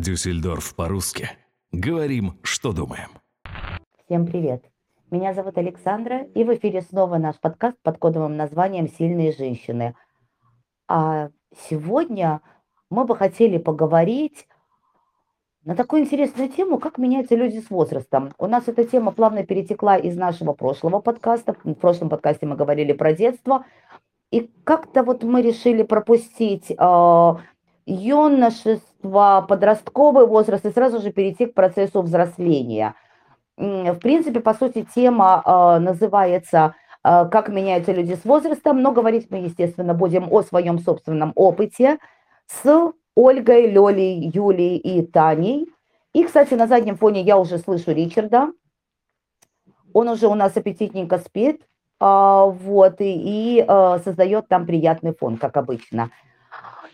Дюссельдорф по-русски. Говорим, что думаем. Всем привет. Меня зовут Александра, и в эфире снова наш подкаст под кодовым названием «Сильные женщины». А сегодня мы бы хотели поговорить на такую интересную тему, как меняются люди с возрастом. У нас эта тема плавно перетекла из нашего прошлого подкаста. В прошлом подкасте мы говорили про детство. И как-то вот мы решили пропустить юношество, подростковый возраст и сразу же перейти к процессу взросления. В принципе, по сути, тема называется «Как меняются люди с возрастом», но говорить мы, естественно, будем о своем собственном опыте с Ольгой, Лёлей, Юлей и Таней. И, кстати, на заднем фоне я уже слышу Ричарда. Он уже у нас аппетитненько спит, и создает там приятный фон, как обычно.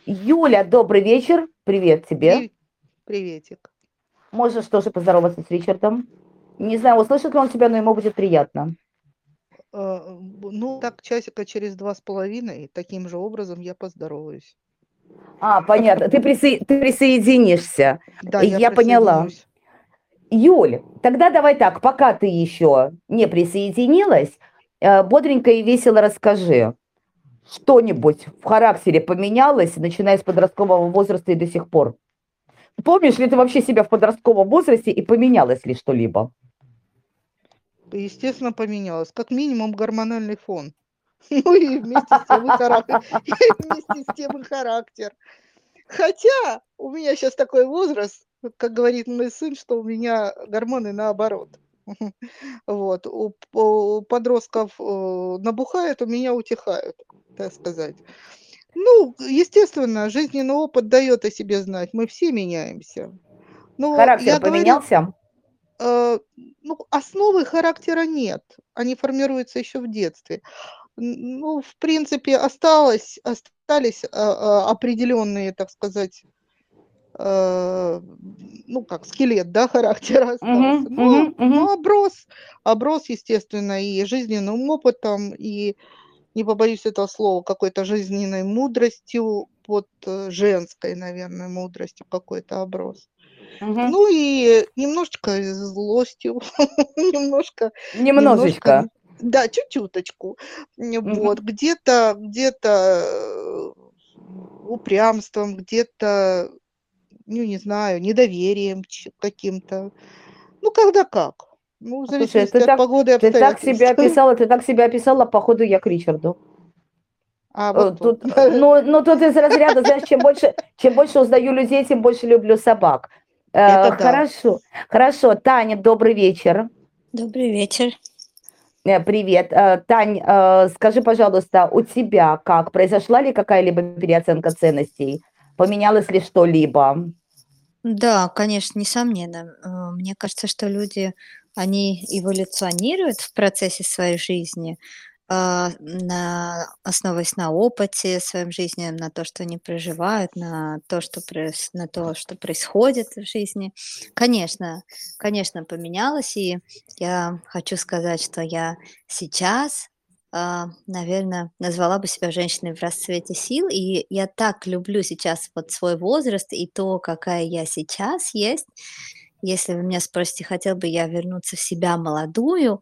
Юля, добрый вечер. Привет тебе. Приветик. Можешь тоже поздороваться с Ричардом. Не знаю, услышит ли он тебя, но ему будет приятно. Ну, так часика через 2,5, таким же образом я поздороваюсь. А, понятно. Ты присоединишься. Да, я поняла. Юль, тогда давай так, пока ты еще не присоединилась, бодренько и весело расскажи, что-нибудь в характере поменялось, начиная с подросткового возраста и до сих пор. Помнишь ли ты вообще себя в подростковом возрасте и поменялось ли что-либо? Естественно, поменялось. Как минимум гормональный фон. Ну и вместе с тем и характер. Хотя у меня сейчас такой возраст, как говорит мой сын, что у меня гормоны наоборот. Вот. У подростков набухают, у меня утихают, так сказать. Ну, естественно, жизненный опыт дает о себе знать. Мы все меняемся. Но характер поменялся? Основы характера нет. Они формируются еще в детстве. Ну, в принципе, остались определенные, так сказать, скелет, да, характера остался. Оброс, естественно, и жизненным опытом, и, не побоюсь этого слова, какой-то жизненной мудростью, под женской, наверное, мудростью какой-то оброс. Ну и немножечко злостью, немножечко. Да, чуть-чуточку. Вот, где-то упрямством, где-то, не знаю, недоверием каким-то. Ну, когда как. Ну, в зависимости от погоды и обстоятельств. Ты так себя описала, походу, я к Ричарду. Тут из разряда, знаешь, чем больше узнаю людей, тем больше люблю собак. Хорошо. Таня, добрый вечер. Добрый вечер. Привет. Тань, скажи, пожалуйста, у тебя как? Произошла ли какая-либо переоценка ценностей? Поменялось ли что-либо? Да, конечно, несомненно. Мне кажется, что люди, они эволюционируют в процессе своей жизни, основываясь на опыте, своем жизни, на то, что они проживают, на то, что происходит в жизни. Конечно, поменялось, и я хочу сказать, что я сейчас, наверное, назвала бы себя женщиной в расцвете сил, и я так люблю сейчас вот свой возраст и то, какая я сейчас есть. Если вы меня спросите, хотел бы я вернуться в себя молодую,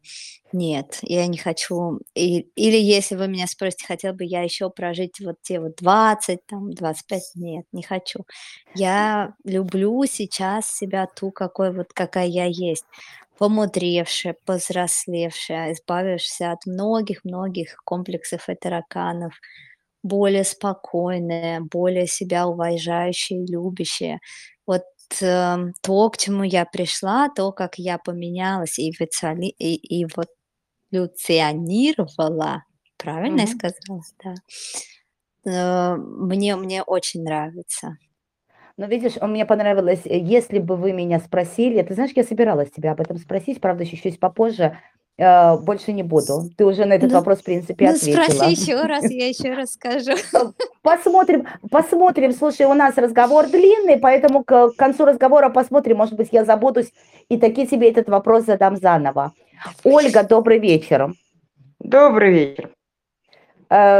нет, я не хочу. Или если вы меня спросите, хотел бы я еще прожить вот те вот 20, там, 25, нет, не хочу. Я люблю сейчас себя ту, какая я есть, помудревшая, повзрослевшая, избавившаяся от многих-многих комплексов и тараканов, более спокойная, более себя уважающая, любящая. Вот то, к чему я пришла, то, как я поменялась и эволюционировала, правильно я сказала? Да. Мне очень нравится. Ну, видишь, мне понравилось, если бы вы меня спросили, ты знаешь, я собиралась тебя об этом спросить, правда, еще чуть попозже, больше не буду. Ты уже на этот вопрос, в принципе, ответила. Спроси еще раз, я еще раз скажу. Посмотрим. Слушай, у нас разговор длинный, поэтому к концу разговора посмотрим, может быть, я забудусь и таки тебе этот вопрос задам заново. Ольга, добрый вечер. Добрый вечер.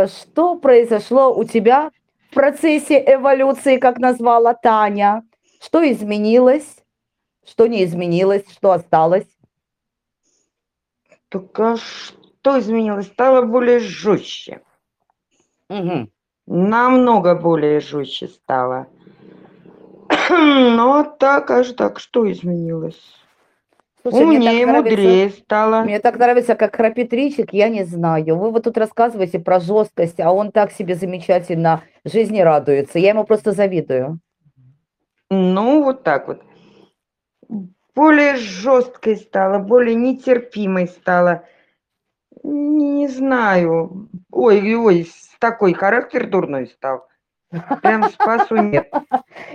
Что произошло у тебя в процессе эволюции, как назвала Таня? Что изменилось, что не изменилось, что осталось? Только что изменилось? Стало более жестче. Угу. Намного более жестче стало. Но так аж так, что изменилось? Слушай, умнее, мудрее стало. Мне так нравится, как храпит Ричик, я не знаю. Вы вот тут рассказываете про жесткость, а он так себе замечательно жизни радуется. Я ему просто завидую. Ну, вот так вот. Более жесткой стала, более нетерпимой стала. Не знаю. Ой, такой характер дурной стал. Прям спасу нет.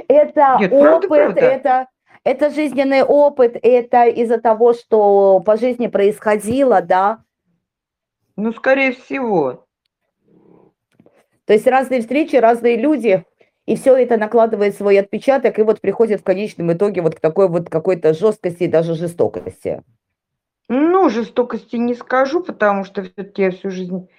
Это нет, опыт, правда? Это жизненный опыт, это из-за того, что по жизни происходило, да? Ну, скорее всего. То есть разные встречи, разные люди, и все это накладывает свой отпечаток, и вот приходит в конечном итоге вот к такой вот какой-то жесткости и даже жестокости. Ну, жестокости не скажу, потому что все-таки я всю жизнь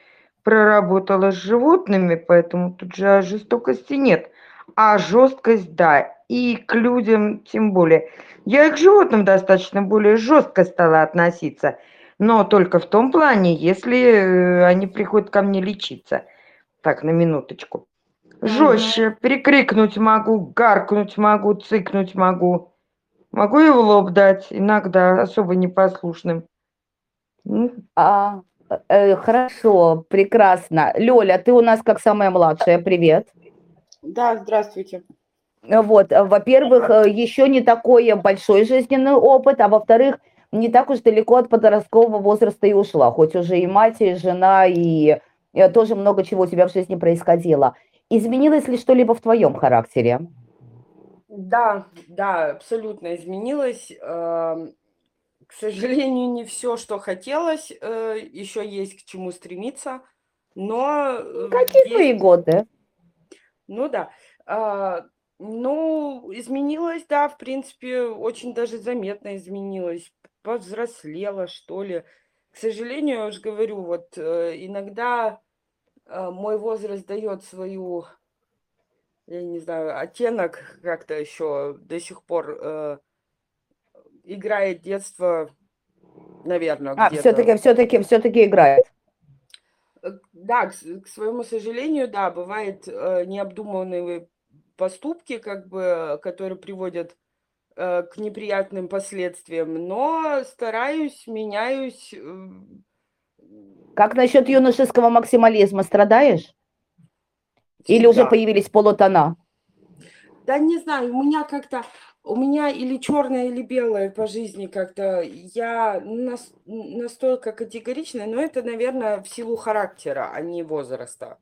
проработала с животными, поэтому тут же жестокости нет. А жесткость, да, и к людям тем более. Я и к животным достаточно более жестко стала относиться, но только в том плане, если они приходят ко мне лечиться. Так, на минуточку. Жестче, перекрикнуть могу, гаркнуть могу, цыкнуть могу. Могу и в лоб дать, иногда особо непослушным. Хорошо, прекрасно. Лёля, ты у нас как самая младшая, привет. Да, здравствуйте. Вот, во-первых, еще не такой большой жизненный опыт, а во-вторых, не так уж далеко от подросткового возраста и ушла, хоть уже и мать, и жена, и тоже много чего у тебя в жизни происходило. Изменилось ли что-либо в твоем характере? Да, да, абсолютно изменилось. К сожалению, не все, что хотелось, еще есть к чему стремиться, но... Какие твои годы? Ну да, ну изменилось, да, в принципе, очень даже заметно изменилось, повзрослела, что ли. К сожалению, я уже говорю, вот иногда мой возраст дает свою, я не знаю, оттенок как-то еще до сих пор... Играет детство, наверное, где-то. Все-таки играет. Да, к своему сожалению, да, бывают необдуманные поступки, как бы, которые приводят к неприятным последствиям, но стараюсь, меняюсь. Как насчет юношеского максимализма? Страдаешь? Всегда. Или уже появились полутона? Да, не знаю, у меня как-то... У меня или черное, или белое по жизни как-то. Я настолько категоричная, но это, наверное, в силу характера, а не возраста.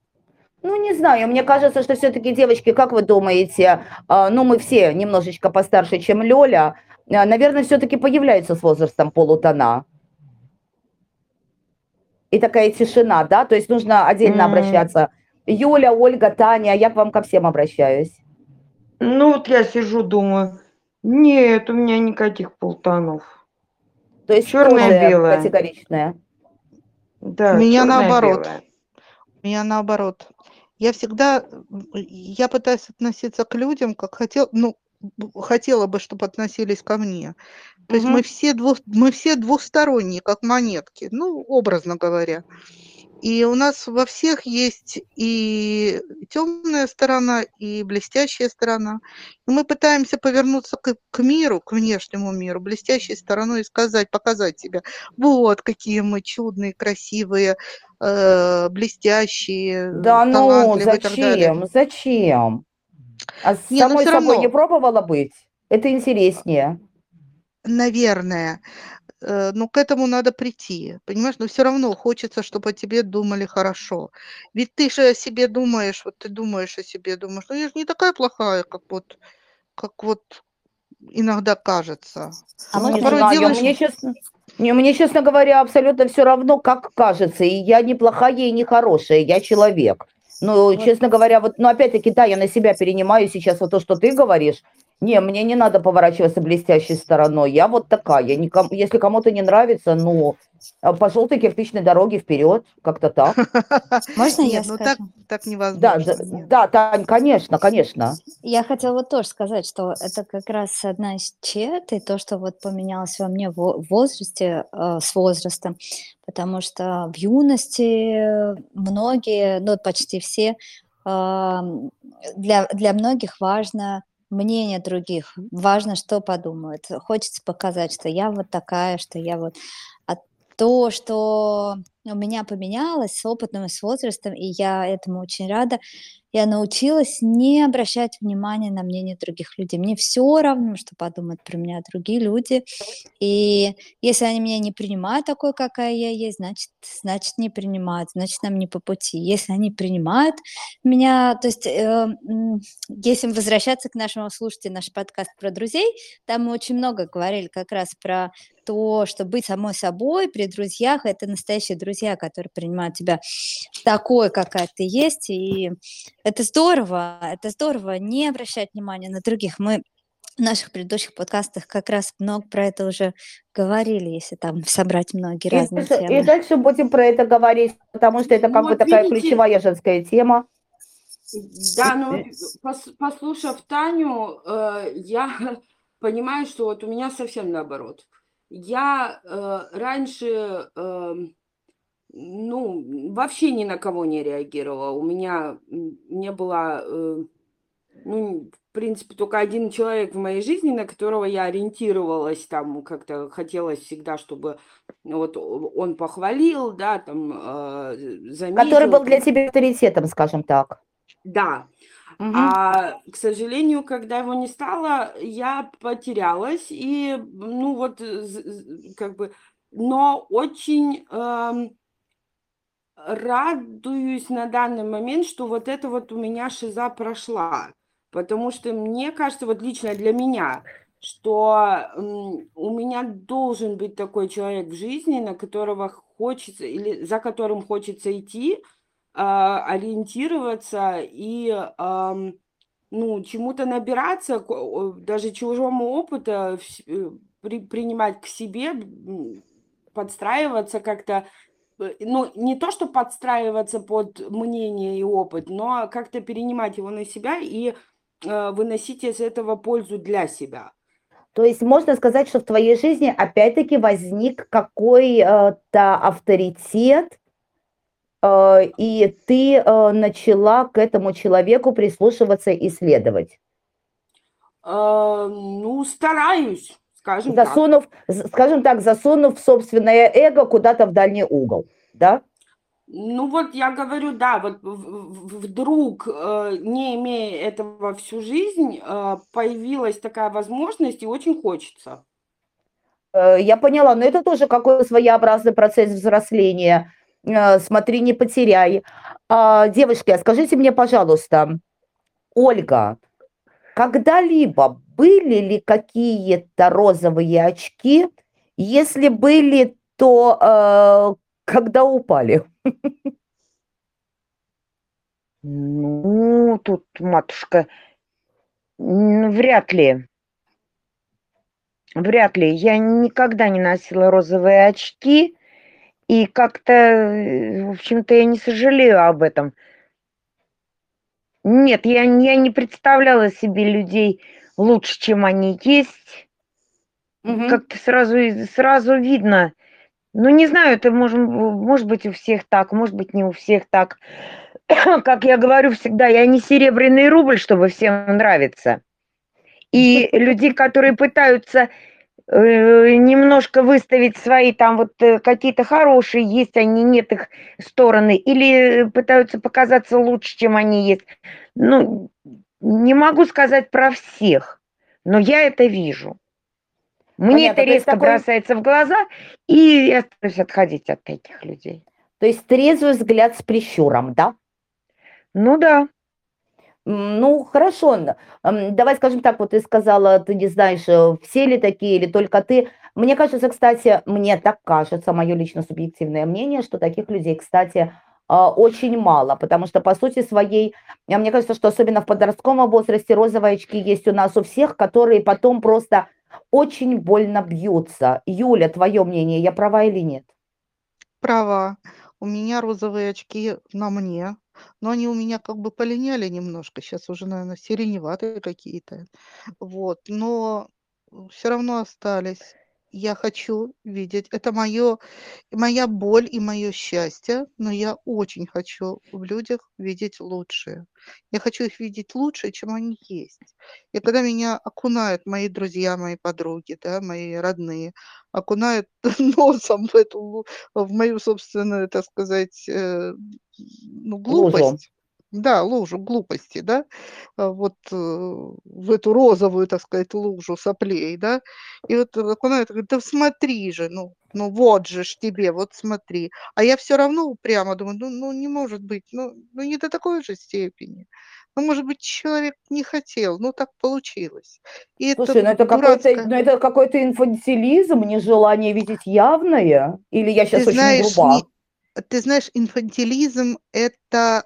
Ну, не знаю, мне кажется, что все-таки, девочки, как вы думаете, ну, мы все немножечко постарше, чем Лёля, наверное, все-таки появляются с возрастом полутона. И такая тишина, да? То есть нужно отдельно обращаться. Юля, Ольга, Таня, я к вам ко всем обращаюсь. Ну, вот я сижу, думаю... Нет, у меня никаких полтонов. То есть черное-белое. Категоричное. Да, меня наоборот. Белое. Меня наоборот. Я всегда, я пытаюсь относиться к людям, как хотел, ну, хотела бы, чтобы относились ко мне. То есть мы все двухсторонние, как монетки, ну, образно говоря. И у нас во всех есть и темная сторона, и блестящая сторона. И мы пытаемся повернуться к миру, к внешнему миру, блестящей стороной и сказать, показать себя. Вот какие мы чудные, красивые, блестящие, да, талантливые, ну, и так далее. Да ну, зачем? А с самой собой не пробовала быть? Это интереснее. Наверное. Но к этому надо прийти, понимаешь, но все равно хочется, чтобы о тебе думали хорошо. Ведь ты же о себе думаешь, вот ты думаешь о себе, думаешь, ну я же не такая плохая, как вот иногда кажется. Мне, честно говоря, абсолютно все равно, как кажется, и я не плохая и не хорошая, я человек. Ну, вот. Честно говоря, вот, ну, опять-таки, да, я на себя перенимаю сейчас вот то, что ты говоришь, Не, мне не надо поворачиваться блестящей стороной. Я вот такая. Я никому, если кому-то не нравится, ну, по желтой кирпичной дороге вперед, как-то так. Можно я скажу? Ну, так невозможно. Да, Тань, конечно, конечно. Я хотела вот тоже сказать, что это как раз одна из черт, и то, что вот поменялось во мне в возрасте, с возрастом, потому что в юности многие, ну, почти все, для многих важно мнение других, важно, что подумают. Хочется показать, что я вот такая, что я вот... А то, что у меня поменялось с опытом и с возрастом, и я этому очень рада, я научилась не обращать внимания на мнение других людей. Мне все равно, что подумают про меня другие люди. И если они меня не принимают такой, какая я есть, значит не принимают, значит, нам не по пути. Если они принимают меня, то есть если возвращаться к нашему, слушайте наш подкаст про друзей, там мы очень много говорили как раз про то, что быть самой собой при друзьях — это настоящие друзья, которые принимают тебя такой, какая ты есть, и это здорово не обращать внимания на других. Мы в наших предыдущих подкастах как раз много про это уже говорили, если там собрать многие разные темы. И дальше будем про это говорить, потому что это как бы такая ключевая женская тема. Да, ну, послушав Таню, я понимаю, что вот у меня совсем наоборот. Я раньше... ну, вообще ни на кого не реагировала. У меня не было, ну, в принципе, только один человек в моей жизни, на которого я ориентировалась, там, как-то хотелось всегда, чтобы вот он похвалил, да, там, заметил. Который был для тебя авторитетом, скажем так. Да. Угу. А, к сожалению, когда его не стало, я потерялась, и, ну, вот, как бы, но очень... радуюсь на данный момент, что вот это вот у меня шиза прошла, потому что мне кажется, вот лично для меня, что у меня должен быть такой человек в жизни, на которого хочется, или за которым хочется идти, ориентироваться и, ну, чему-то набираться, даже чужому опыту принимать к себе, подстраиваться как-то. Ну, не то, что подстраиваться под мнение и опыт, но как-то перенимать его на себя и выносить из этого пользу для себя. То есть можно сказать, что в твоей жизни опять-таки возник какой-то авторитет, и ты начала к этому человеку прислушиваться и следовать? Ну, стараюсь. Засунув собственное эго куда-то в дальний угол, да? Ну вот я говорю, да, вот вдруг, не имея этого всю жизнь, появилась такая возможность, и очень хочется. Я поняла, но это тоже какой-то своеобразный процесс взросления. Смотри, не потеряй. Девушки, а скажите мне, пожалуйста, Ольга, когда-либо были ли какие-то розовые очки? Если были, то когда упали? Ну, тут, матушка, вряд ли. Я никогда не носила розовые очки, и как-то, в общем-то, я не сожалею об этом. Нет, я не представляла себе людей лучше, чем они есть. Угу. Как-то сразу видно. Ну, не знаю, это может быть у всех так, может быть не у всех так. Как я говорю всегда, я не серебряный рубль, чтобы всем нравиться. И люди, которые пытаются немножко выставить свои там вот какие-то хорошие, есть они, нет их стороны, или пытаются показаться лучше, чем они есть. Ну, не могу сказать про всех, но я это вижу. Мне это резко бросается в глаза, и я стараюсь отходить от таких людей. То есть трезвый взгляд с прищуром, да? Ну да. Ну, хорошо. Давай, скажем так, вот ты сказала, ты не знаешь, все ли такие или только ты. Мне кажется, кстати, мое лично субъективное мнение, что таких людей, кстати, очень мало, потому что по сути своей, мне кажется, что особенно в подростковом возрасте розовые очки есть у нас у всех, которые потом просто очень больно бьются. Юля, твое мнение, я права или нет? Права. У меня розовые очки на мне, но они у меня как бы полиняли немножко, сейчас уже, наверное, сиреневатые какие-то, вот, но все равно остались. Я хочу видеть, это моя боль и мое счастье, но я очень хочу в людях видеть лучшее. Я хочу их видеть лучше, чем они есть. И когда меня окунают мои друзья, мои подруги, да, мои родные, окунают носом в мою собственную, так сказать, глупость. Лужу. Да, лужу глупости, да, вот в эту розовую, так сказать, лужу соплей, да, и вот окунают, говорит, да смотри же, ну вот же ж тебе, вот смотри, а я все равно упрямо думаю, ну не может быть, ну не до такой же степени, ну может быть человек не хотел, ну так получилось. И слушай, это какой-то инфантилизм, нежелание видеть явное, или я сейчас очень груба? Ты знаешь, инфантилизм – это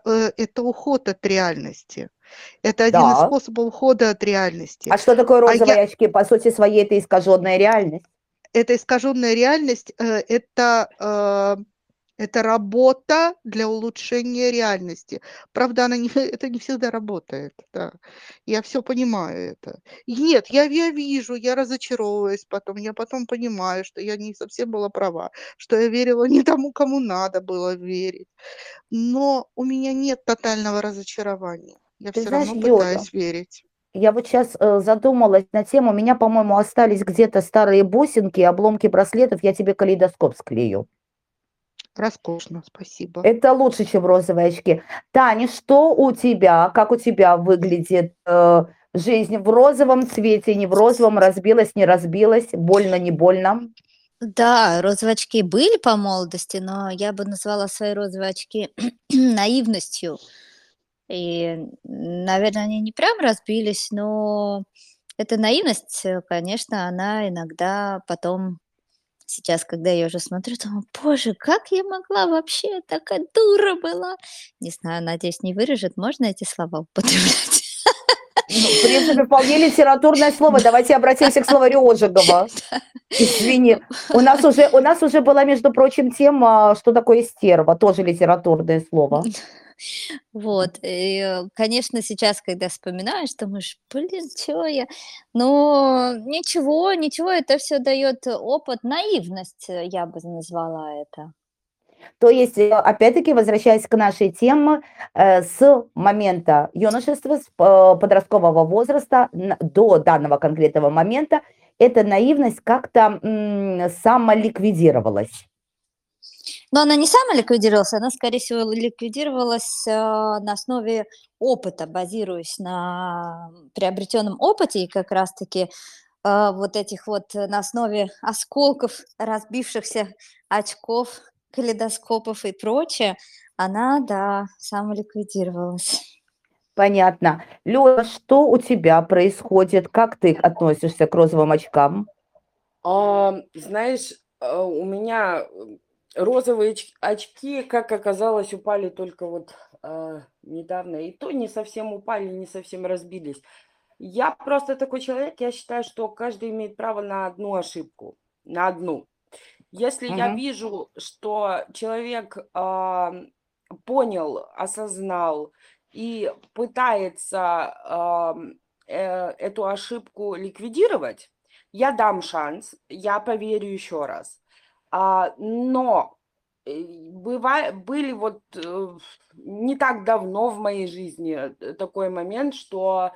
уход от реальности. Это один из способов ухода от реальности. А что такое розовые очки? По сути своей, это искаженная реальность. Это искаженная реальность, это работа для улучшения реальности. Правда, это не всегда работает. Да. Я все понимаю это. Нет, я вижу, я разочаровываюсь потом. Я потом понимаю, что я не совсем была права, что я верила не тому, кому надо было верить. Но у меня нет тотального разочарования. Я все равно пытаюсь верить. Я вот сейчас задумалась на тему. У меня, по-моему, остались где-то старые бусинки, обломки браслетов. Я тебе калейдоскоп склею. Роскошно, спасибо. Это лучше, чем розовые очки. Таня, что у тебя, как у тебя выглядит жизнь в розовом цвете, не в розовом, разбилась, не разбилась, больно, не больно? Да, розовые очки были по молодости, но я бы назвала свои розовые очки наивностью. И, наверное, они не прям разбились, но эта наивность, конечно, она иногда потом... Сейчас, когда я уже смотрю, думаю, боже, как я могла вообще, такая дура была. Не знаю, надеюсь, не вырежет. Можно эти слова употреблять? Ну, в принципе, вполне литературное слово. Давайте обратимся к словарю Ожегова. Извини. У нас уже была, между прочим, тема, что такое стерва. Тоже литературное слово. Вот, и, конечно, сейчас, когда вспоминаешь, думаешь, блин, чего я, но ничего, это все дает опыт, наивность, я бы назвала это. То есть, опять-таки, возвращаясь к нашей теме, с момента юношества, с подросткового возраста до данного конкретного момента, эта наивность как-то самоликвидировалась. Но она не самоликвидировалась, она, скорее всего, ликвидировалась на основе опыта, базируясь на приобретенном опыте и как раз-таки вот этих вот на основе осколков, разбившихся очков, калейдоскопов и прочее, она, да, самоликвидировалась. Понятно. Лёля, что у тебя происходит? Как ты относишься к розовым очкам? Знаешь, у меня... Розовые очки, как оказалось, упали только вот недавно. И то не совсем упали, не совсем разбились. Я просто такой человек, я считаю, что каждый имеет право на одну ошибку. На одну. Если я вижу, что человек понял, осознал и пытается эту ошибку ликвидировать, я дам шанс, я поверю еще раз. Но были вот не так давно в моей жизни такой момент, что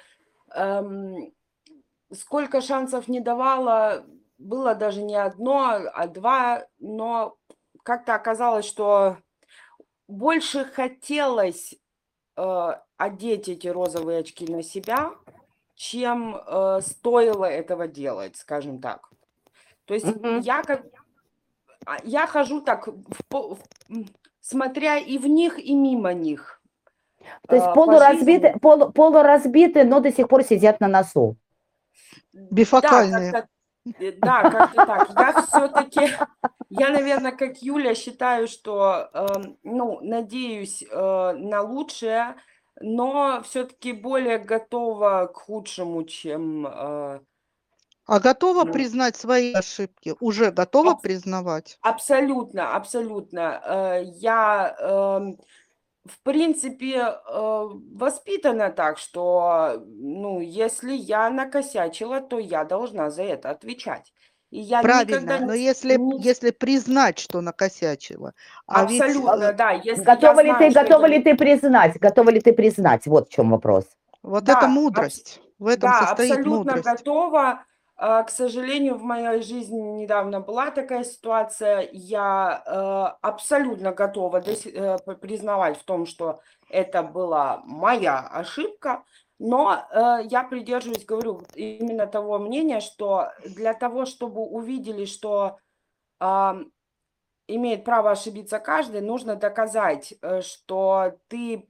сколько шансов не давала, было даже не одно, а два, но как-то оказалось, что больше хотелось одеть эти розовые очки на себя, чем стоило этого делать, скажем так. То есть я хожу так, смотря и в них, и мимо них. То есть полуразбиты, но до сих пор сидят на носу. Бифокальные. Да, как-то так. Я все-таки Я, наверное, как Юля, считаю, что, ну, надеюсь на лучшее, но все-таки более готова к худшему, чем... А готова признать свои ошибки? Уже готова признавать? Абсолютно, абсолютно. Я, в принципе, воспитана так, что, ну, если я накосячила, то я должна за это отвечать. И я правильно, но если признать, что накосячила. Абсолютно, ведь... да. Если готова ли ты признать? Вот в чем вопрос. Вот да, это мудрость. В этом состоит мудрость. Да, абсолютно готова. К сожалению, в моей жизни недавно была такая ситуация. Я абсолютно готова признавать в том, что это была моя ошибка. Но я придерживаюсь, говорю, именно того мнения, что для того, чтобы увидели, что имеет право ошибиться каждый, нужно доказать, что ты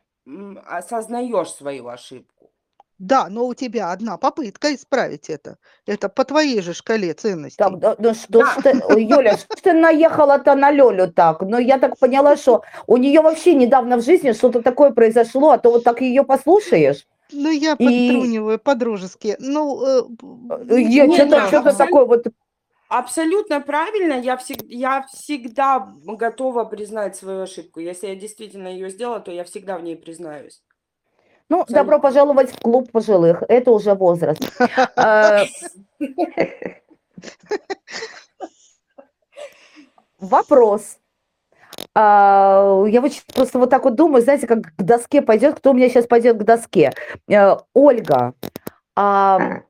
осознаешь свою ошибку. Да, но у тебя одна попытка исправить это. Это по твоей же шкале ценностей. Так, ну что ж ты, Юля, что ты наехала-то на Лёлю так? Но я так поняла, что у нее вообще недавно в жизни что-то такое произошло, а то вот так ее послушаешь. Ну, я подтруниваю по-дружески. Ну, что-то такое вот... Абсолютно правильно. Я всегда готова признать свою ошибку. Если я действительно ее сделала, то я всегда в ней признаюсь. Ну, абсолютно. Добро пожаловать в клуб пожилых. Это уже возраст. Вопрос. Я вот просто вот так вот думаю, знаете, как к доске пойдет, кто у меня сейчас пойдет к доске. Ольга,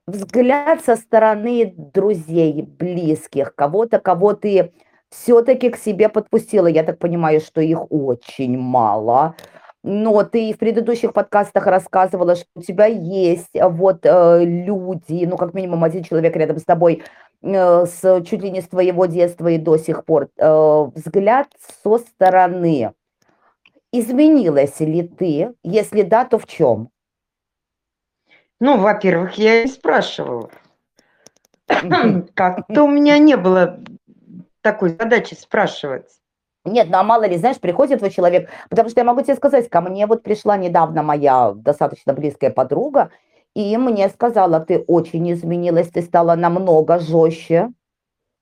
взгляд со стороны друзей, близких, кого-то, кого ты все-таки к себе подпустила. Я так понимаю, что их очень мало. Но ты в предыдущих подкастах рассказывала, что у тебя есть вот люди, ну как минимум один человек рядом с тобой, с чуть ли не с твоего детства и до сих пор, взгляд со стороны. Изменилась ли ты? Если да, то в чем? Ну, во-первых, я и спрашивала. Как-то у меня не было такой задачи спрашивать. Нет, ну а мало ли, знаешь, приходит твой человек, потому что я могу тебе сказать, ко мне вот пришла недавно моя достаточно близкая подруга, и мне сказала, ты очень изменилась, ты стала намного жестче,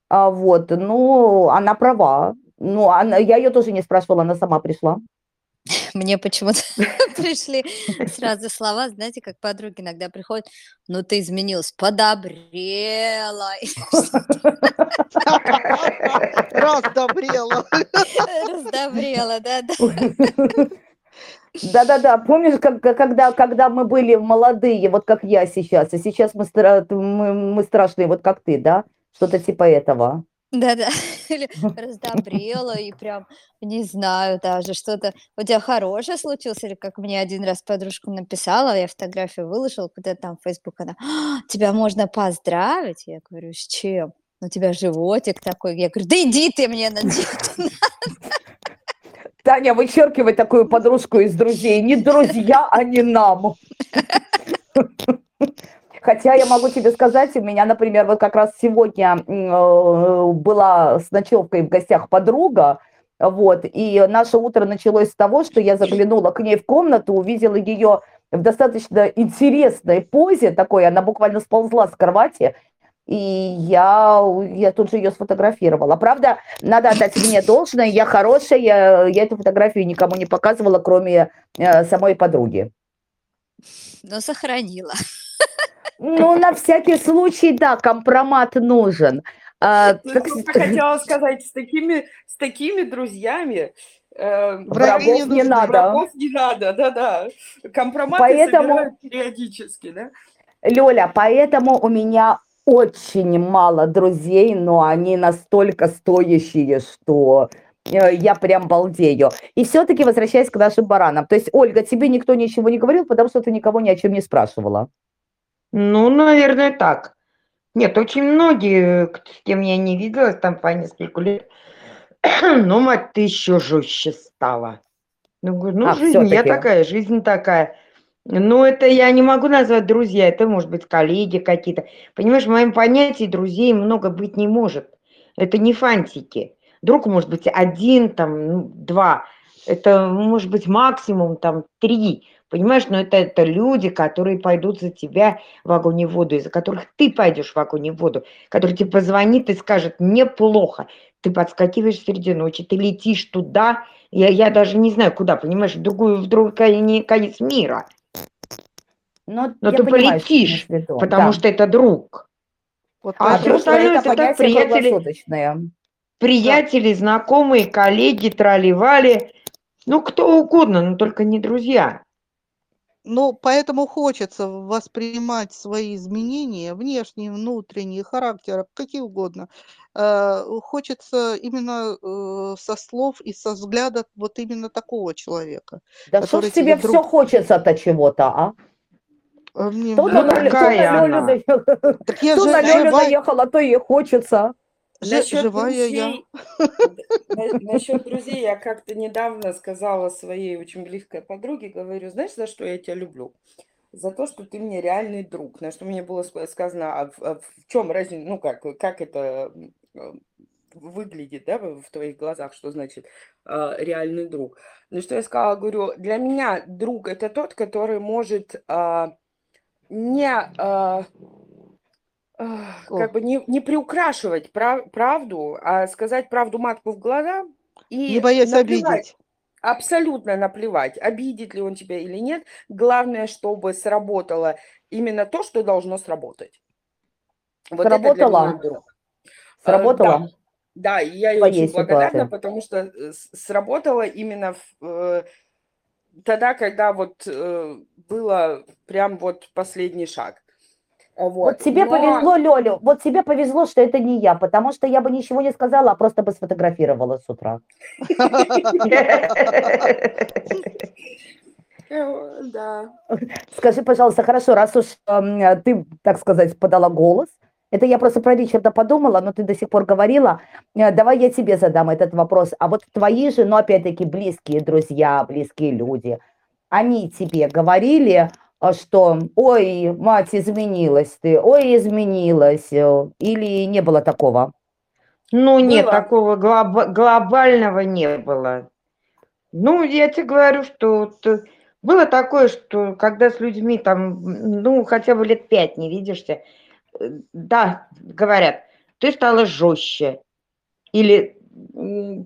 вот, ну, она права, ну, я ее тоже не спрашивала, она сама пришла. Мне почему-то пришли сразу слова, знаете, как подруги иногда приходят, ну ты изменилась, подобрела. Раздобрела. Раздобрела, да-да. Да-да-да, помнишь, когда мы были молодые, вот как я сейчас, и сейчас мы страшные, вот как ты, да? Что-то типа этого. Да-да, или раздобрела, и прям, не знаю даже, что-то у тебя хорошее случилось, или как мне один раз подружка написала, я фотографию выложила куда-то там в Фейсбук, она, тебя можно поздравить? Я говорю, с чем? У тебя животик такой. Я говорю, да иди ты мне на диету. Таня, вычеркивай такую подружку из друзей. Не друзья, а не нам. Хотя я могу тебе сказать, у меня, например, вот как раз сегодня была с ночевкой в гостях подруга, вот, и наше утро началось с того, что я заглянула к ней в комнату, увидела ее в достаточно интересной позе такой, она буквально сползла с кровати, и я тут же ее сфотографировала. Правда, надо отдать мне должное, я хорошая, я эту фотографию никому не показывала, кроме самой подруги. Но сохранила. Ну, на всякий случай, да, компромат нужен. Я хотела сказать, с такими друзьями врагов не надо. Врагов не надо, да-да. Компроматы собирают периодически, да? Лёля, поэтому у меня очень мало друзей, но они настолько стоящие, что я прям балдею. И все-таки возвращаясь к нашим баранам. То есть, Ольга, тебе никто ничего не говорил, потому что ты никого ни о чем не спрашивала. Ну, наверное, так. Нет, очень многие, с кем я не виделась там по несколько лет, ну, мать, ты еще жестче стала. Ну, говорю, жизнь я такая, жизнь такая. Ну, это я не могу назвать друзья, это, может быть, коллеги какие-то. Понимаешь, в моем понятии друзей много быть не может. Это не фантики. друг может быть один, там, два, это может быть максимум там 3, понимаешь, но это люди, которые пойдут за тебя в огонь и в воду, из-за которых ты пойдешь в огонь и в воду, который тебе позвонит и скажет: мне плохо, ты подскакиваешь среди ночи, ты летишь туда, я даже не знаю куда, понимаешь, в другой конец мира. Но ты полетишь, потому что это друг. Вот, а все остальное это так, приятели, знакомые, коллеги, тролливали, ну, кто угодно, но только не друзья. Ну, поэтому хочется воспринимать свои изменения, внешние, внутренние, характера, какие угодно. Хочется именно со слов и со взгляда вот именно такого человека. Да что ж тебе вдруг... все хочется-то чего-то, а? Мне... Кто на Лёлю наехал, а то ей хочется. Насчет друзей я как-то недавно сказала своей очень близкой подруге, говорю: знаешь, за что я тебя люблю? За то, что ты мне реальный друг. На что мне было сказано, а в чем разница, ну как это выглядит, да, в твоих глазах, что значит реальный друг. Ну что я сказала, говорю, для меня друг — это тот, который может не приукрашивать правду, а сказать правду матку в глаза и не боясь обидеть. Абсолютно наплевать, обидит ли он тебя или нет. Главное, чтобы сработало именно то, что должно сработать. Вот сработало. Сработало. Да, и я ей очень благодарна, потому что сработало именно тогда, когда вот было прям вот последний шаг. Вот тебе повезло, Лёля, вот тебе повезло, что это не я, потому что я бы ничего не сказала, а просто бы сфотографировала с утра. Скажи, пожалуйста, хорошо, раз уж ты, так сказать, подала голос, это я просто про Ричарда подумала, но ты до сих пор говорила, давай я тебе задам этот вопрос, а вот твои же, ну, опять-таки, близкие друзья, близкие люди, они тебе говорили... что «Ой, мать, изменилась ты, ой, изменилась», или не было такого? Ну, нет, такого глобального не было. Ну, я тебе говорю, что было такое, что когда с людьми там, ну, хотя бы лет 5 не видишься, да, говорят, ты стала жестче. Или,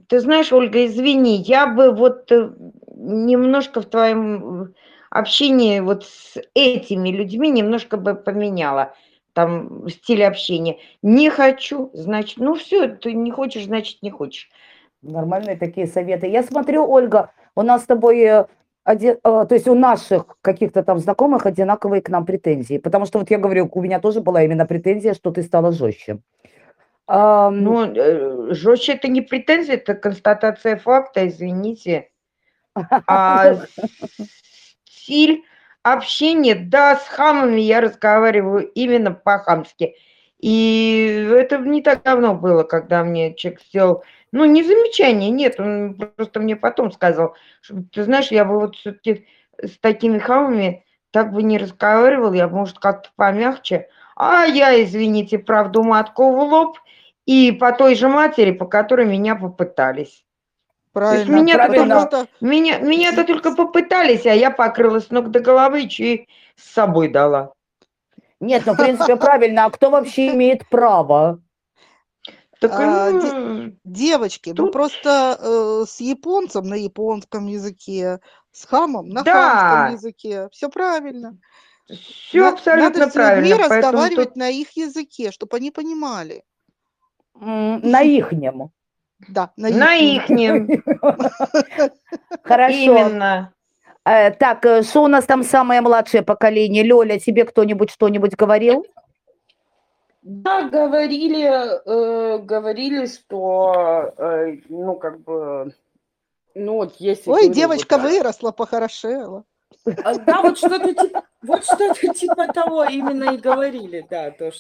ты знаешь, Ольга, извини, я бы вот немножко в твоем... общение вот с этими людьми немножко бы поменяла, там, стиль общения. Не хочу, значит, ну все, ты не хочешь, значит, не хочешь. Нормальные такие советы. Я смотрю, Ольга, у нас с тобой, то есть у наших каких-то там знакомых одинаковые к нам претензии, потому что вот я говорю, у меня тоже была именно претензия, что ты стала жестче. Ну, жестче — это не претензия, это констатация факта, извините. Стиль общения, да, с хамами я разговариваю именно по-хамски. И это не так давно было, когда мне человек сделал, ну, не замечание, нет, он просто мне потом сказал, что, ты знаешь, я бы вот все-таки с такими хамами так бы не разговаривал, я бы, может, как-то помягче. А я, извините, правду матку в лоб и по той же матери, по которой меня попытались. Правильно, меня-то только попытались, а я покрылась с ног до головы, чьи с собой дала. Нет, ну, в принципе, правильно. А кто вообще имеет право? Девочки, ну просто с японцем на японском языке, с хамом на хамском языке. Все правильно. Все абсолютно правильно. Надо с людьми разговаривать на их языке, чтобы они понимали. На ихнем. Да, на ихнем. Хорошо. Именно. Так, что у нас там самое младшее поколение? Лёля, тебе кто-нибудь что-нибудь говорил? Да, говорили, что, ну, как бы, ну, вот если... Ой, девочка выросла, похорошела. Да, вот что-то типа того именно и говорили, да, то,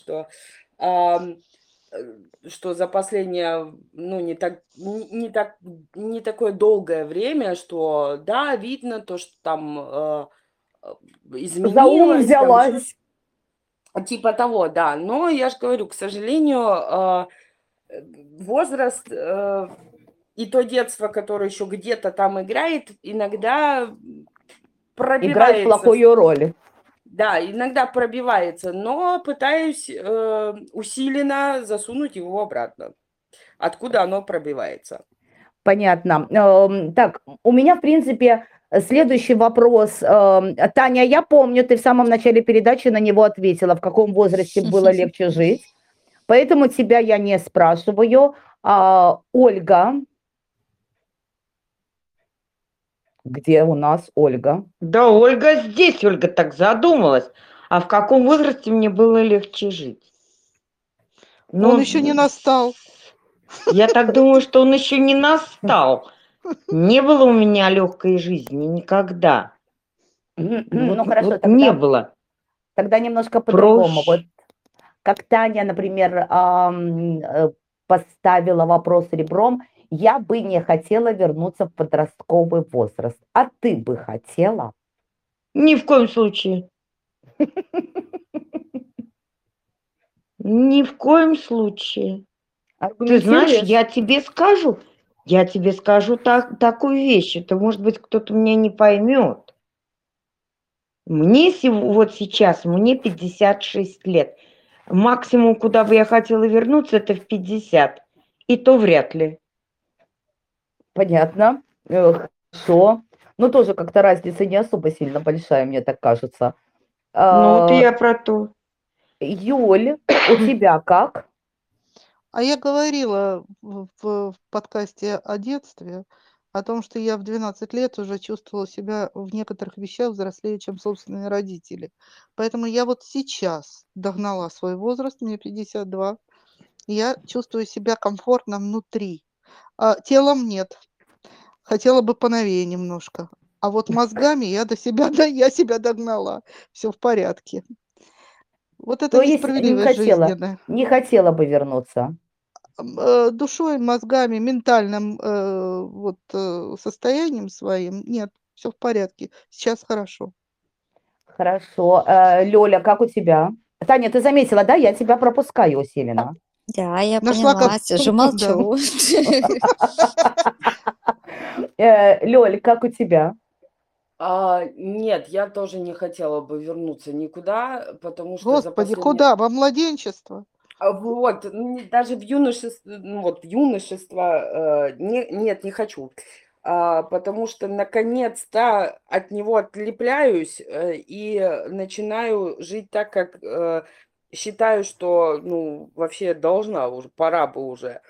что за последнее, ну, не такое долгое время, что, да, видно то, что там изменилось. За ум взялась. Там, типа того, да. Но я же говорю, к сожалению, возраст И то детство, которое еще где-то там играет, иногда пробивается. Играет плохую роль. Да, иногда пробивается, но пытаюсь усиленно засунуть его обратно, откуда оно пробивается. Понятно. Так, у меня, в принципе, следующий вопрос. Таня, я помню, ты в самом начале передачи на него ответила, в каком возрасте было легче жить. Поэтому тебя я не спрашиваю. Ольга. Где у нас Ольга? Да, Ольга здесь. Ольга так задумалась. А в каком возрасте мне было легче жить? Но он еще не настал. Я так думаю, что он еще не настал. Не было у меня легкой жизни никогда. Ну хорошо, вот тогда, не было. Тогда немножко по-другому. Вот, как Таня, например, поставила вопрос ребром, я бы не хотела вернуться в подростковый возраст. А ты бы хотела? Ни в коем случае. Ни в коем случае. Ты знаешь, я тебе скажу такую вещь. Это, может быть, кто-то меня не поймет. Мне вот сейчас, мне 56 лет. Максимум, куда бы я хотела вернуться, это в 50. И то вряд ли. Понятно. Хорошо. Ну, тоже как-то разница не особо сильно большая, мне так кажется. Ну, вот я про то. Юль, у тебя как? А я говорила в подкасте о детстве, о том, что я в 12 лет уже чувствовала себя в некоторых вещах взрослее, чем собственные родители. Поэтому я вот сейчас догнала свой возраст, мне 52. Я чувствую себя комфортно внутри. Телом нет. Хотела бы поновее немножко. А вот мозгами я себя догнала. Все в порядке. Вот это несправедливая жизнь. Не хотела бы вернуться. Душой, мозгами, ментальным состоянием своим. Нет, все в порядке. Сейчас хорошо. Хорошо. Лёля, как у тебя? Таня, ты заметила, да? Я тебя пропускаю усиленно. Да, я поняла, сижу, молчу. Лёль, как у тебя? Нет, я тоже не хотела бы вернуться никуда, потому что... Господи, куда? Во младенчество? Вот, даже в юношество нет, не хочу, потому что наконец-то от него отлепляюсь и начинаю жить так, как... Считаю, что, вообще должна уже, пора бы уже.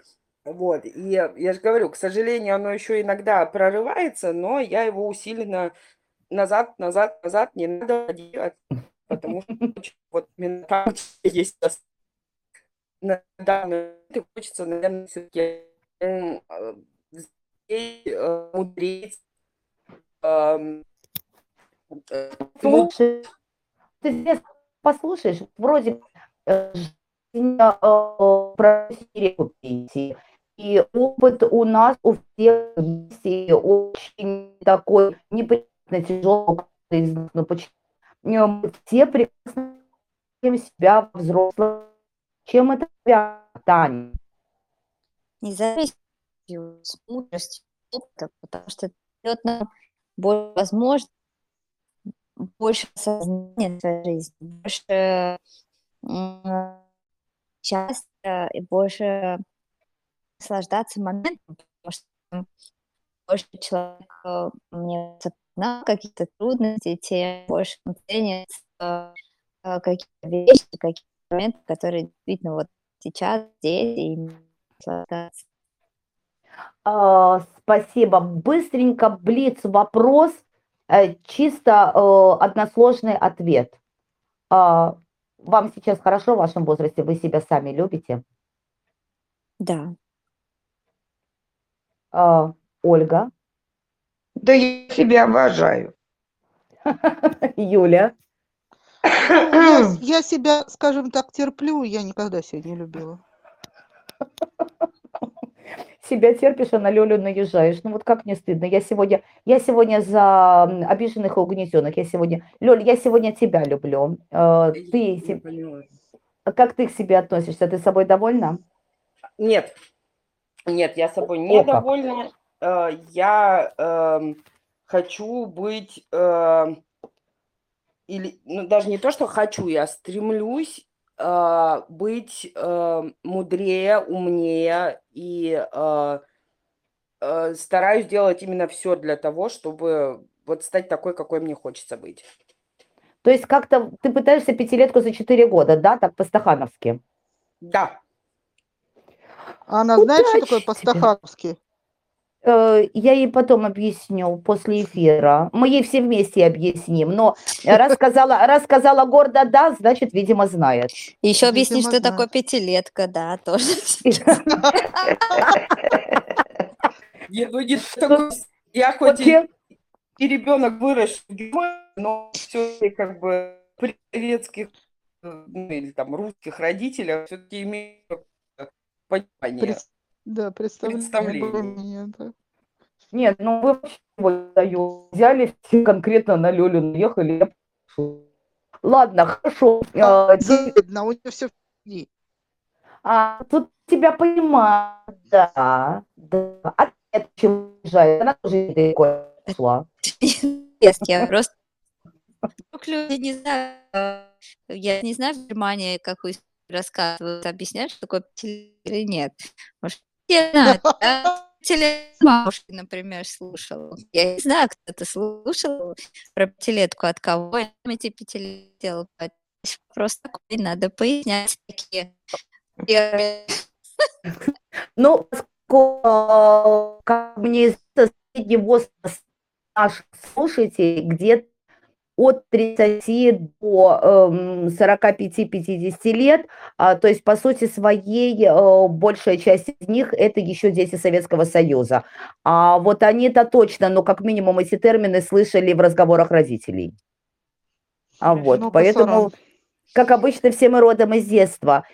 Вот, и я же говорю, к сожалению, оно еще иногда прорывается, но я его усиленно назад, не надо делать, потому что вот ментально есть. Да, хочется, наверное, все-таки мудрить. Лучше ты послушаешь, вроде про Сирию пенсии. И опыт у нас у всех есть, и очень такой неприятно тяжелый, но почему все прекрасно себя взрослым, чем это Таня? Независимостью, с мудростью, потому что это дает нам больше возможностей, больше сознания в своей жизни, больше счастья и больше наслаждаться моментом, потому что больше человек мне познал какие-то трудности, тем больше он ценит какие-то вещи, какие-то моменты, которые действительно вот сейчас, здесь и наслаждаться. Спасибо. Быстренько блиц вопрос. Чисто односложный ответ. Вам сейчас хорошо в вашем возрасте? Вы себя сами любите? Да. Ольга? Да я себя обожаю. Юля? Я себя, скажем так, терплю, я никогда себя не любила. Себя терпишь, а на Лёлю наезжаешь. Ну вот как не стыдно. Я сегодня за обиженных и угнетенных. Лёль, я сегодня тебя люблю. Как ты к себе относишься? Ты с собой довольна? Нет. Нет, я собой недовольна. Я хочу быть... Или, ну, даже не то, что хочу, я стремлюсь быть мудрее, умнее и стараюсь делать именно все для того, чтобы вот стать такой, какой мне хочется быть. То есть как-то ты пытаешься пятилетку за 4 года, да, так по-стахановски? Да. Она знает, что такое по-стахановски? Я ей потом объясню после эфира. Мы ей все вместе объясним. Но рассказала гордо, да, значит, видимо, знает. Еще объясни, что такое пятилетка, да, тоже. Я хоть и ребенок вырос, но все-таки как бы при советских или там русских родителях все-таки имеют понимание. Да, представление. Да. Нет, ну вы вообще взяли все конкретно на Лёлю, наехали. Ладно, хорошо. Видно, у тебя все впереди. А тут тебя понимают, да. Да. А ты чего уезжаешь? Она тоже далеко ушла. Я просто... Люди не знают. Я не знаю в Германии, какую рассказывают, объясняют, что такое или нет. Я знаю, бабушки, например, слушала. Я не знаю, кто-то слушал про пятилетку, от кого я эти пятилетки делала. Просто надо пояснять такие. Ну, поскольку, как мне известно, средний возраст наших слушателей где-то от 30 до 45-50 лет, то есть, по сути своей, большая часть из них – это еще дети Советского Союза. А вот они-то точно, ну, как минимум, эти термины слышали в разговорах родителей. А вот, ну, поэтому, как обычно, все мы родом из детства.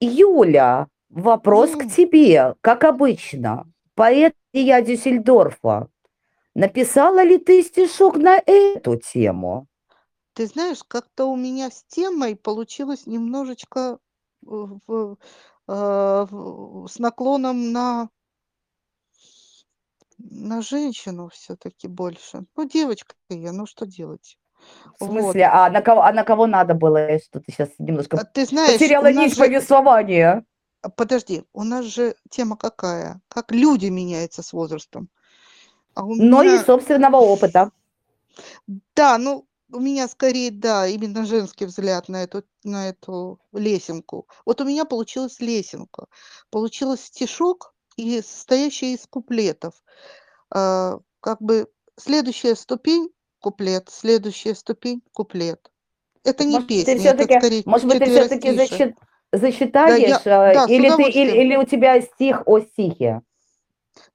Юля, вопрос к тебе, как обычно, поэт я Дюссельдорфа. Написала ли ты стишок на эту тему? Ты знаешь, как-то у меня с темой получилось немножечко с наклоном на женщину все-таки больше. Ну, девочка ты я, ну что делать? В смысле? Вот. А на кого надо было? Я что-то сейчас немножко ты знаешь, потеряла нить повествования. Подожди, у нас же тема какая? Как люди меняются с возрастом. А у меня... Но и собственного опыта. Да, ну, у меня скорее, да, именно женский взгляд на эту лесенку. Вот у меня получилась лесенка. Получилось стишок, и состоящий из куплетов. Как бы следующая ступень – куплет, следующая ступень – куплет. Это не может, песня, это скорее может быть, ты все-таки зачитаешь, да, я, да, или у тебя стих о стихе?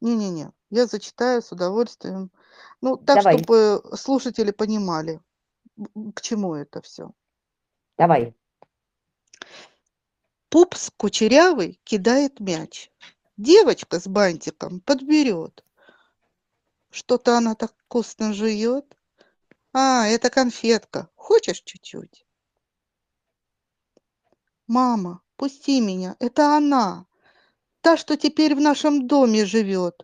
Не-не-не. Я зачитаю с удовольствием. Ну, так, давай, чтобы слушатели понимали, к чему это все. Давай. Пупс кучерявый кидает мяч. Девочка с бантиком подберет. Что-то она так вкусно жует. А, это конфетка. Хочешь чуть-чуть? Мама, пусти меня. Это она. Та, что теперь в нашем доме живет.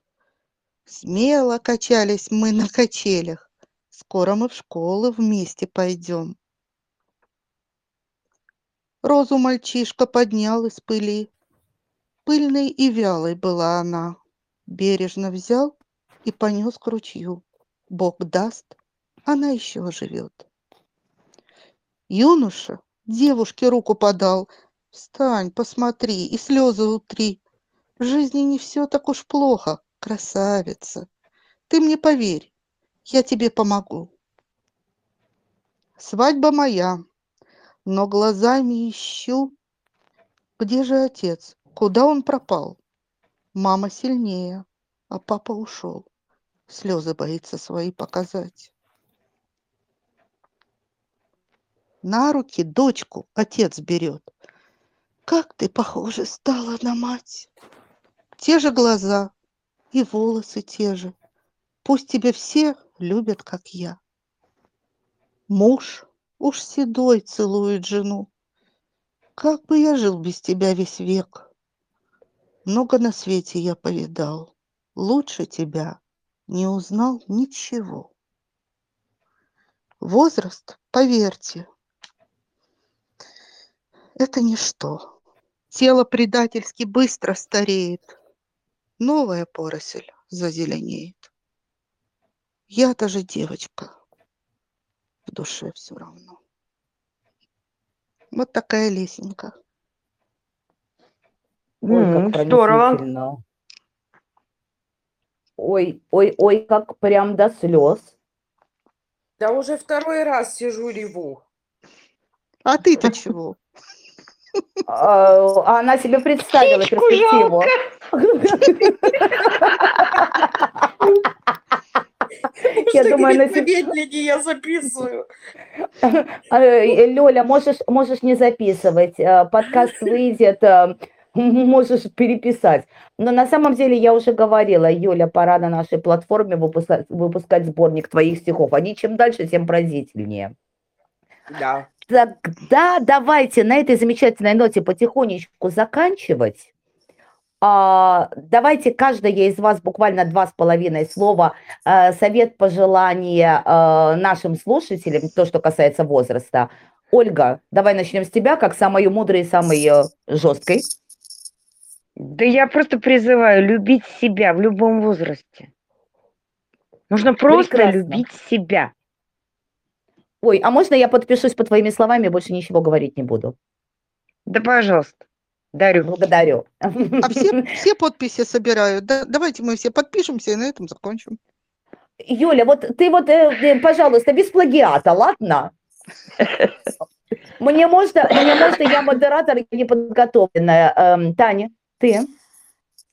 Смело качались мы на качелях. Скоро мы в школу вместе пойдем. Розу мальчишка поднял из пыли. Пыльной и вялой была она. Бережно взял и понес к ручью. Бог даст, она еще живет. Юноша девушке руку подал. Встань, посмотри и слезы утри. В жизни не все так уж плохо. Красавица, ты мне поверь, я тебе помогу. Свадьба моя, но глазами ищу, где же отец, куда он пропал? Мама сильнее, а папа ушел, слезы боится свои показать. На руки дочку отец берет. Как ты, похоже, стала на мать. Те же глаза. И волосы те же. Пусть тебя все любят, как я. Муж уж седой целует жену. Как бы я жил без тебя весь век? Много на свете я повидал, лучше тебя не узнал ничего. Возраст, поверьте, это ничто. Тело предательски быстро стареет, новая поросль зазеленеет. Я-то же девочка, в душе все равно. Вот такая лесенка. Ой, как здорово. Ой, как прям до слез. Да уже второй раз сижу реву. А ты-то чего? А она себе представила перспективу. Я думаю, на медленнее я записываю. Лёля, можешь не записывать. Подкаст выйдет, можешь переписать. Но на самом деле я уже говорила, Юля, пора на нашей платформе выпускать сборник твоих стихов. Они чем дальше, тем поразительнее. Да. Тогда давайте на этой замечательной ноте потихонечку заканчивать. Давайте каждая из вас буквально 2,5 слова, совет, пожелание нашим слушателям, то, что касается возраста. Ольга, давай начнем с тебя, как самой мудрой и самой жесткой. Да я просто призываю любить себя в любом возрасте. Нужно просто любить себя. Ой, а можно я подпишусь под твоими словами и больше ничего говорить не буду? Да, пожалуйста. Дарю. Благодарю. А все подписи собирают. Да, давайте мы все подпишемся и на этом закончим. Юля, вот ты вот, пожалуйста, без плагиата, ладно? Мне можно, я модератор и неподготовленная. Таня, ты?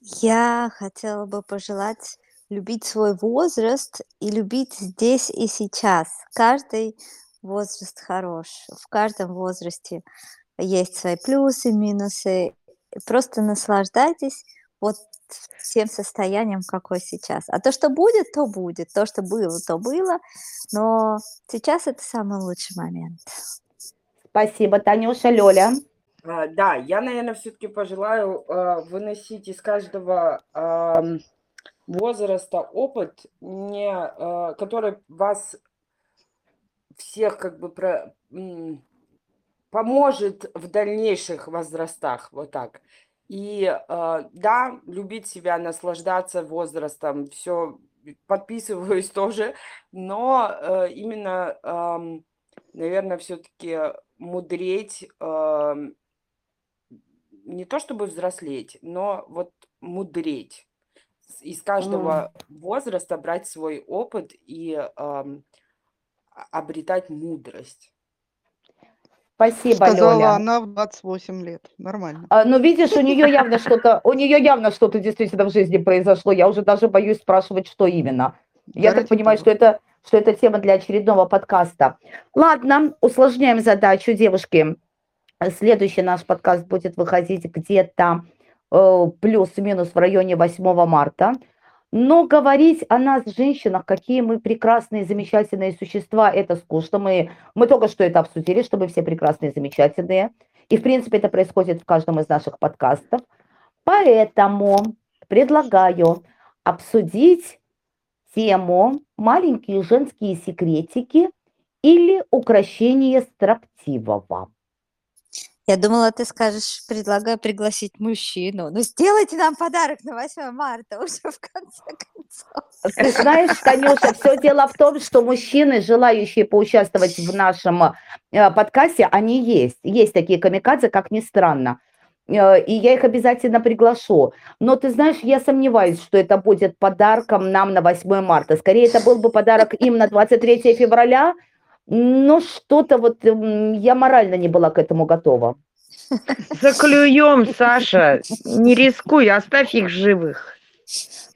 Я хотела бы пожелать любить свой возраст и любить здесь и сейчас. Каждый возраст хорош. В каждом возрасте есть свои плюсы, минусы. Просто наслаждайтесь вот тем состоянием, какое сейчас. А то, что будет, то будет. То, что было, то было. Но сейчас это самый лучший момент. Спасибо, Танюша. Лёля. Да, я, наверное, все-таки пожелаю выносить из каждого возраста опыт, который вас всех как бы поможет в дальнейших возрастах, вот так. И да, любить себя, наслаждаться возрастом, все, подписываюсь тоже, но именно, наверное, все-таки мудреть, не то чтобы взрослеть, но вот мудреть. Из каждого возраста брать свой опыт и обретать мудрость. Спасибо, Лёля. Сказала она в 28 лет. Нормально. Ну, видишь, у нее явно что-то действительно в жизни произошло. Я уже даже боюсь спрашивать, что именно. Я так понимаю, что это тема для очередного подкаста. Ладно, усложняем задачу, девушки. Следующий наш подкаст будет выходить где-то плюс-минус в районе 8 марта. Но говорить о нас, женщинах, какие мы прекрасные, замечательные существа, это скучно. Мы только что это обсудили, что мы все прекрасные, замечательные. И, в принципе, это происходит в каждом из наших подкастов. Поэтому предлагаю обсудить тему «Маленькие женские секретики» или «Укращение строптивого». Я думала, ты скажешь, предлагаю пригласить мужчину. Ну, сделайте нам подарок на 8 марта уже в конце концов. Ты знаешь, Танюша, все дело в том, что мужчины, желающие поучаствовать в нашем подкасте, они есть. Есть такие камикадзе, как ни странно. И я их обязательно приглашу. Но ты знаешь, я сомневаюсь, что это будет подарком нам на 8 марта. Скорее, это был бы подарок им на 23 февраля, но что-то вот я морально не была к этому готова. Заклюем, Саша, не рискуй, оставь их живых.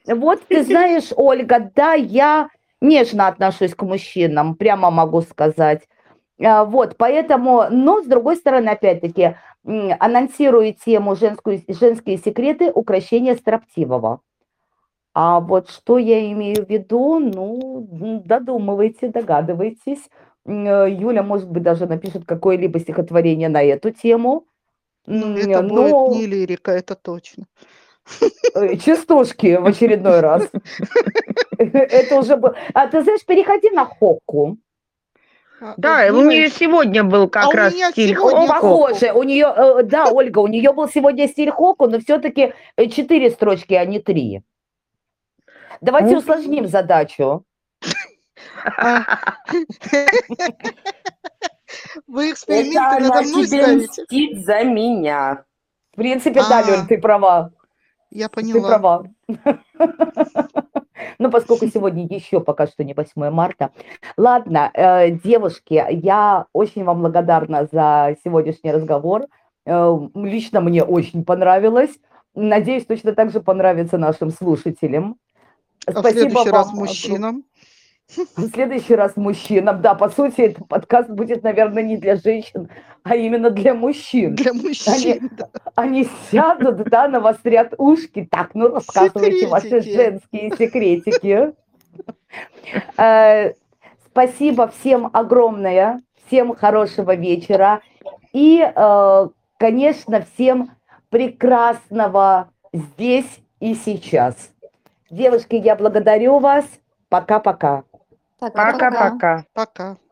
Вот ты знаешь, Ольга, да, я нежно отношусь к мужчинам, прямо могу сказать. Вот, поэтому, но с другой стороны, опять-таки, анонсирую тему «Женские секреты. Укращение строптивого». А вот что я имею в виду, ну, додумывайте, догадывайтесь. Юля, может быть, даже напишет какое-либо стихотворение на эту тему. Ну, это будет не лирика, это точно. Частушки в очередной раз. Это уже было. А ты знаешь, переходи на хокку. Да, у нее сегодня был как раз стиль хокку. Похоже, у нее, да, Ольга, у нее был сегодня стиль хокку, но все-таки 4 строчки, а не 3. Давайте усложним задачу. Вы эксперименты надо мной ставите. Мстит за меня. В принципе, да, Лёль, ты права. Я поняла. Ты права. Ну, поскольку сегодня еще пока что не 8 марта. Ладно, девушки, я очень вам благодарна за сегодняшний разговор. Лично мне очень понравилось. Надеюсь, точно так же понравится нашим слушателям. А в следующий раз мужчинам. В следующий раз мужчинам. Да, по сути, этот подкаст будет, наверное, не для женщин, а именно для мужчин. Для мужчин, они сядут, да, навострят ушки. Так, ну рассказывайте секретики. Ваши женские секретики. Спасибо всем огромное. Всем хорошего вечера. И, конечно, всем прекрасного здесь и сейчас. Девушки, я благодарю вас. Пока-пока. Пока-пока. Пока.